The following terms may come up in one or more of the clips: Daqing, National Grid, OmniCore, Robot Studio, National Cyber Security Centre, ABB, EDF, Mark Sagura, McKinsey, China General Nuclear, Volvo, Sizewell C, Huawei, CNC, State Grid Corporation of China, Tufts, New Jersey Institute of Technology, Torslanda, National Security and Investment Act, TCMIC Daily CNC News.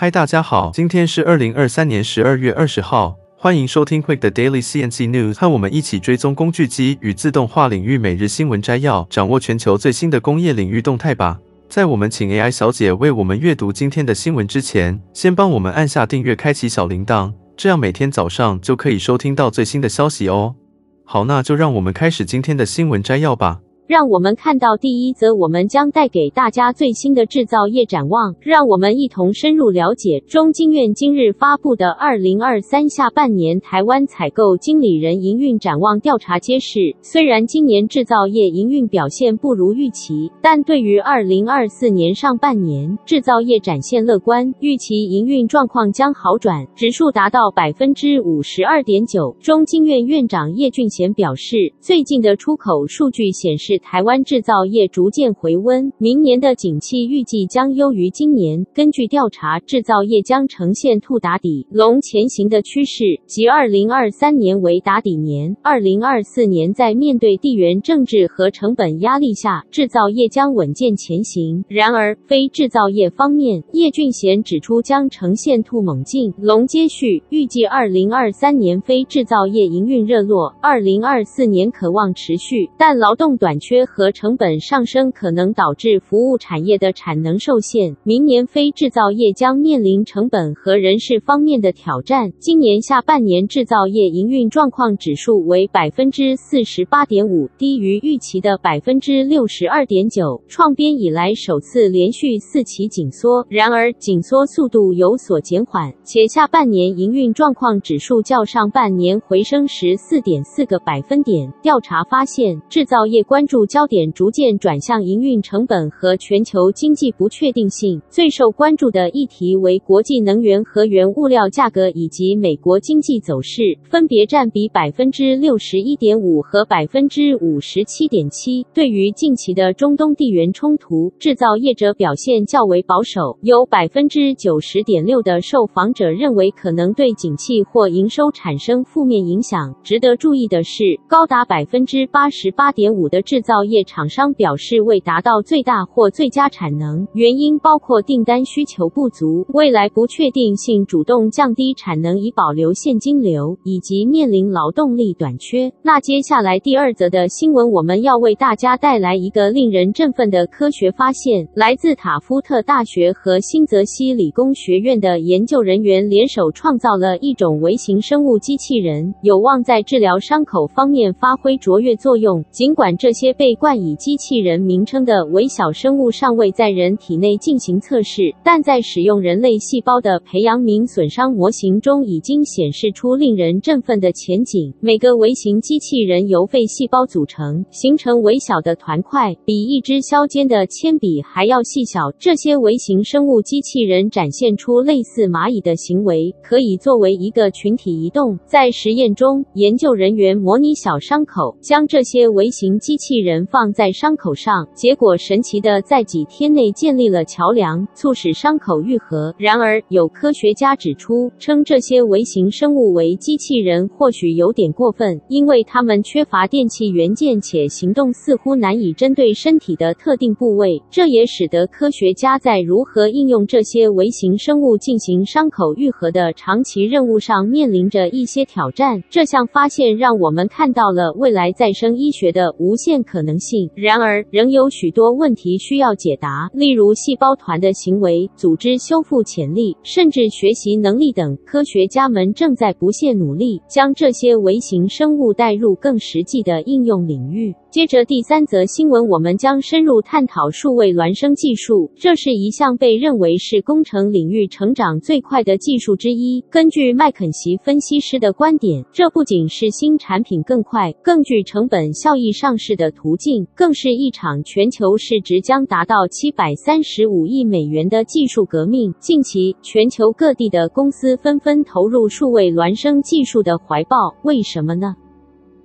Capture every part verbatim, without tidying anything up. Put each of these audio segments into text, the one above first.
嗨，大家好，今天是二零二三年十二月二十号，欢迎收听 Quick 的 Daily C N C News， 和我们一起追踪工具机与自动化领域每日新闻摘要，掌握全球最新的工业领域动态吧。在我们请 A I 小姐为我们阅读今天的新闻之前，先帮我们按下订阅，开启小铃铛，这样每天早上就可以收听到最新的消息哦。好，那就让我们开始今天的新闻摘要吧。让我们看到第一则，我们将带给大家最新的制造业展望，让我们一同深入了解中经院今日发布的二零二三下半年台湾采购经理人营运展望调查揭示，虽然今年制造业营运表现不如预期，但对于二零二四年上半年，制造业展现乐观，预期营运状况将好转，指数达到 百分之五十二点九。 中经院院长叶俊贤表示，最近的出口数据显示台湾制造业逐渐回温，明年的景气预计将优于今年。根据调查，制造业将呈现兔打底龙前行的趋势，即二零二三年为打底年。二零二四年在面对地缘政治和成本压力下，制造业将稳健前行。然而，非制造业方面，叶俊贤指出将呈现兔猛进龙接续，预计二零二三年非制造业营运热络，二零二四年可望持续，但劳动短缺和成本上升可能导致服务产业的产能受限，明年非制造业将面临成本和人事方面的挑战。今年下半年制造业营运状况指数为 百分之四十八点五， 低于预期的 百分之六十二点九， 创编以来首次连续四期紧缩，然而紧缩速度有所减缓，且下半年营运状况指数较上半年回升 十四点四个百分点。调查发现，制造业关注焦点逐渐转向营运成本和全球经济不确定性，最受关注的议题为国际能源和原物料价格以及美国经济走势，分别占比 百分之六十一点五 和 百分之五十七点七。 对于近期的中东地缘冲突，制造业者表现较为保守，有 百分之九十点六 的受访者认为可能对景气或营收产生负面影响。值得注意的是，高达 百分之八十八点五 的制造业厂商表示未达到最大或最佳产能，原因包括订单需求不足、未来不确定性主动降低产能以保留现金流，以及面临劳动力短缺。那接下来第二则的新闻，我们要为大家带来一个令人振奋的科学发现，来自塔夫特大学和新泽西理工学院的研究人员联手创造了一种微型生物机器人，有望在治疗伤口方面发挥卓越作用。尽管这这些被冠以机器人名称的微小生物尚未在人体内进行测试，但在使用人类细胞的培养皿损伤模型中已经显示出令人振奋的前景。每个微型机器人由肺细胞组成，形成微小的团块，比一支削尖的铅笔还要细小。这些微型生物机器人展现出类似蚂蚁的行为，可以作为一个群体移动。在实验中，研究人员模拟小伤口，将这些微型机器人机器人放在伤口上，结果神奇的在几天内建立了桥梁，促使伤口愈合。然而，有科学家指出，称这些微型生物为机器人或许有点过分，因为它们缺乏电器元件，且行动似乎难以针对身体的特定部位。这也使得科学家在如何应用这些微型生物进行伤口愈合的长期任务上面临着一些挑战。这项发现让我们看到了未来再生医学的无限可能性，然而仍有许多问题需要解答，例如细胞团的行为、组织修复潜力，甚至学习能力等。科学家们正在不懈努力，将这些微型生物带入更实际的应用领域。接着第三则新闻，我们将深入探讨数位孪生技术，这是一项被认为是工程领域成长最快的技术之一。根据麦肯锡分析师的观点，这不仅是新产品更快、更具成本效益上市的途径，更是一场全球市值将达到七百三十五亿美元的技术革命。近期，全球各地的公司纷纷投入数位孪生技术的怀抱，为什么呢？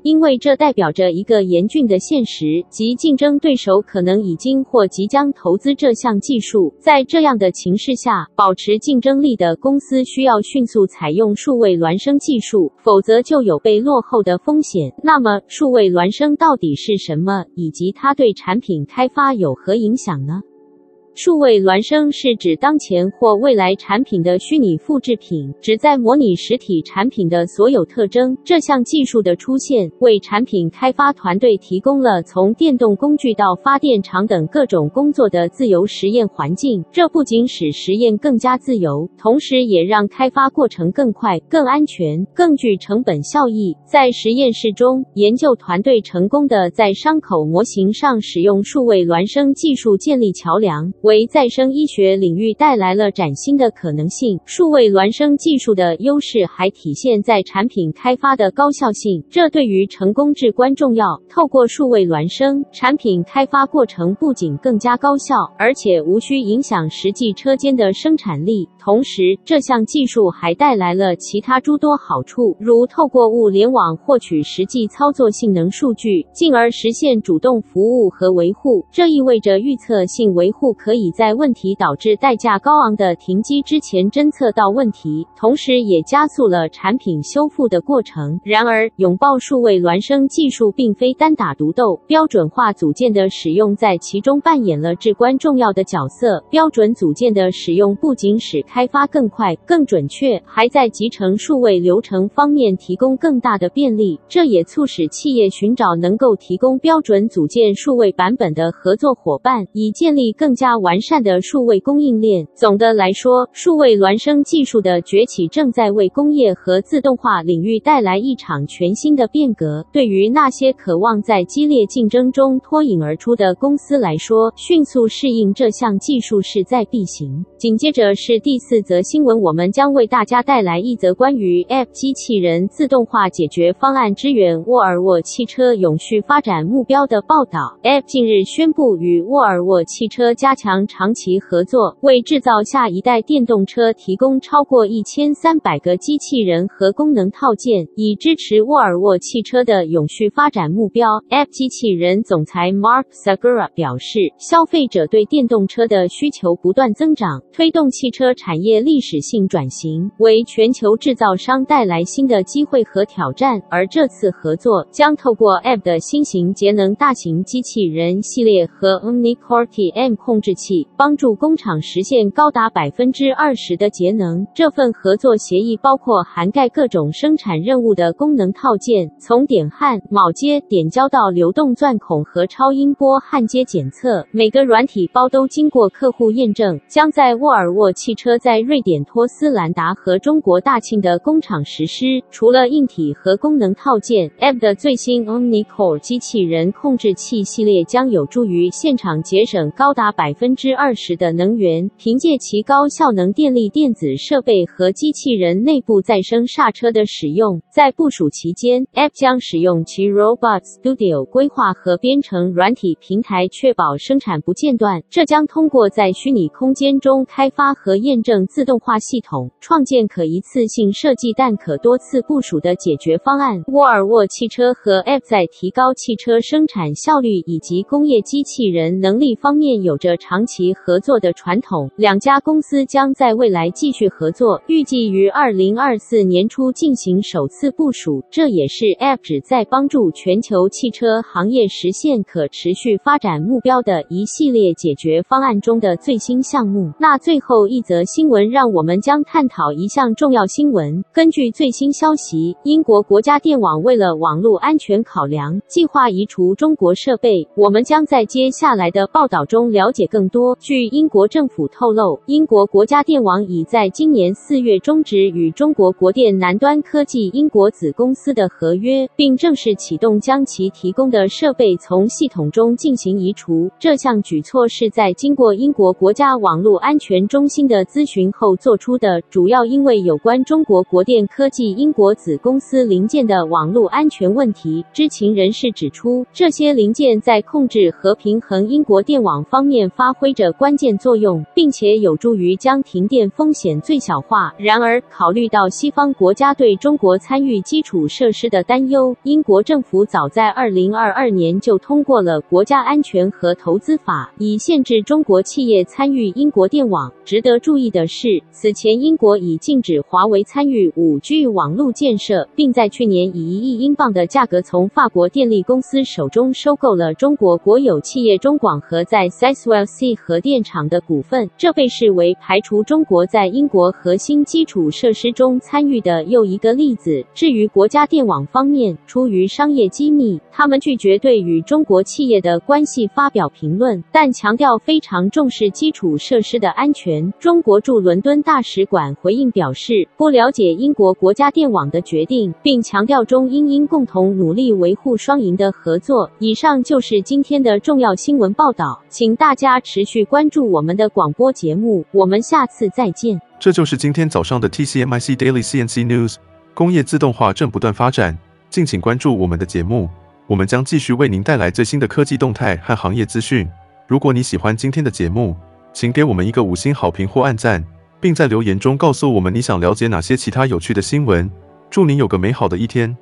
因为这代表着一个严峻的现实，即竞争对手可能已经或即将投资这项技术。在这样的情势下，保持竞争力的公司需要迅速采用数位孪生技术，否则就有被落后的风险。那么，数位孪生到底是什么，以及它对产品开发有何影响呢？数位孪生是指当前或未来产品的虚拟复制品，旨在模拟实体产品的所有特征。这项技术的出现，为产品开发团队提供了从电动工具到发电厂等各种工作的自由实验环境。这不仅使实验更加自由，同时也让开发过程更快、更安全、更具成本效益。在实验室中，研究团队成功地在伤口模型上使用数位孪生技术建立桥梁， 为再生医学领域带来了崭新的可能性。数位孪生技术的优势还体现在产品开发的高效性，这对于成功至关重要。透过数位孪生，产品开发过程不仅更加高效，而且无需影响实际车间的生产力。同时，这项技术还带来了其他诸多好处，如透过物联网获取实际操作性能数据，进而实现主动服务和维护。这意味着预测性维护可以 可以在问题导致代价高昂的停机之前侦测到问题，同时也加速了产品修复的过程。然而，拥抱数位孪生技术并非单打独斗，标准化组件的使用在其中扮演了至关重要的角色。标准组件的使用不仅使开发更快、更准确，还在集成数位流程方面提供更大的便利。这也促使企业寻找能够提供标准组件数位版本的合作伙伴，以建立更加 完善的数位供应链。总的来说，数位孪生技术的崛起正在为工业和自动化领域带来一场全新的变革。对于那些渴望在激烈竞争中脱颖而出的公司来说，迅速适应这项技术势在必行。紧接着是第四则新闻，我们将为大家带来一则关于 A B B 机器人自动化解决方案支援沃尔沃汽车永续发展目标的报道。A B B 近日宣布与沃尔沃汽车加强 长期合作，为制造下一代电动车提供超过 一千三百 个机器人和功能套件，以支持沃尔沃汽车的永续发展目标。A B B 机器人总裁 Mark Sagura 表示，消费者对电动车的需求不断增长，推动汽车产业历史性转型，为全球制造商带来新的机会和挑战。而这次合作将透过 A B B 的新型节能大型机器人系列和 OmniCore T M 控制器 帮助工厂实现高达 百分之二十 的节能。这份合作协议包括涵盖各种生产任务的功能套件，从点焊、铆接、点胶到流动钻孔和超音波焊接检测。每个软体包都经过客户验证，将在沃尔沃汽车在瑞典托斯兰达和中国大庆的工厂实施。除了硬体和功能套件 ，A B B 的最新 OmniCore 机器人控制器系列将有助于现场节省高达 百分之二十 的能源，凭借其高效能电力、电子设备和机器人内部再生刹车的使用。在部署期间 ，A B B 将使用其 Robot Studio 规划和编程软体平台，确保生产不间断。这将通过在虚拟空间中开发和验证自动化系统，创建可一次性设计但可多次部署的解决方案。沃尔沃汽车和 A B B 在提高汽车生产效率以及工业机器人能力方面有着长 长期合作的传统，两家公司将在未来继续合作，预计于二零二四年初进行首次部署。这也是 A B B 旨在帮助全球汽车行业实现可持续发展目标的一系列解决方案中的最新项目。那最后一则新闻，让我们将探讨一项重要新闻。根据最新消息，英国国家电网为了网络安全考量，计划移除中国设备。我们将在接下来的报道中了解更 更多。据英国政府透露，英国国家电网已在今年四月终止与中国国电南端科技英国子公司的合约，并正式启动将其提供的设备从系统中进行移除。这项举措是在经过英国国家网络安全中心的咨询后做出的，主要因为有关中国国电科技英国子公司零件的网络安全问题。知情人士指出，这些零件在控制和平衡英国电网方面发 发挥着关键作用，并且有助于将停电风险最小化。然而，考虑到西方国家对中国参与基础设施的担忧，英国政府早在二零二二年就通过了《国家安全和投资法》，以限制中国企业参与英国电网。值得注意的是，此前英国已禁止华为参与 五G 网络建设，并在去年以一亿英镑的价格从法国电力公司手中收购了中国国有企业中广核在 Sizewell C C 核电厂的股份，这被视为排除中国在英国核心基础设施中参与的又一个例子。至于国家电网方面，出于商业机密，他们拒绝对与中国企业的关系发表评论，但强调非常重视基础设施的安全。中国驻伦敦大使馆回应表示，不了解英国国家电网的决定，并强调中英应共同努力维护双赢的合作。以上就是今天的重要新闻报道，请大家持续关注我们的广播节目，我们下次再见。这就是今天早上的 T C M I C Daily C N C News。工业自动化正不断发展，敬请关注我们的节目，我们将继续为您带来最新的科技动态和行业资讯。如果你喜欢今天的节目，请给我们一个五星好评或按赞，并在留言中告诉我们你想了解哪些其他有趣的新闻。祝您有个美好的一天。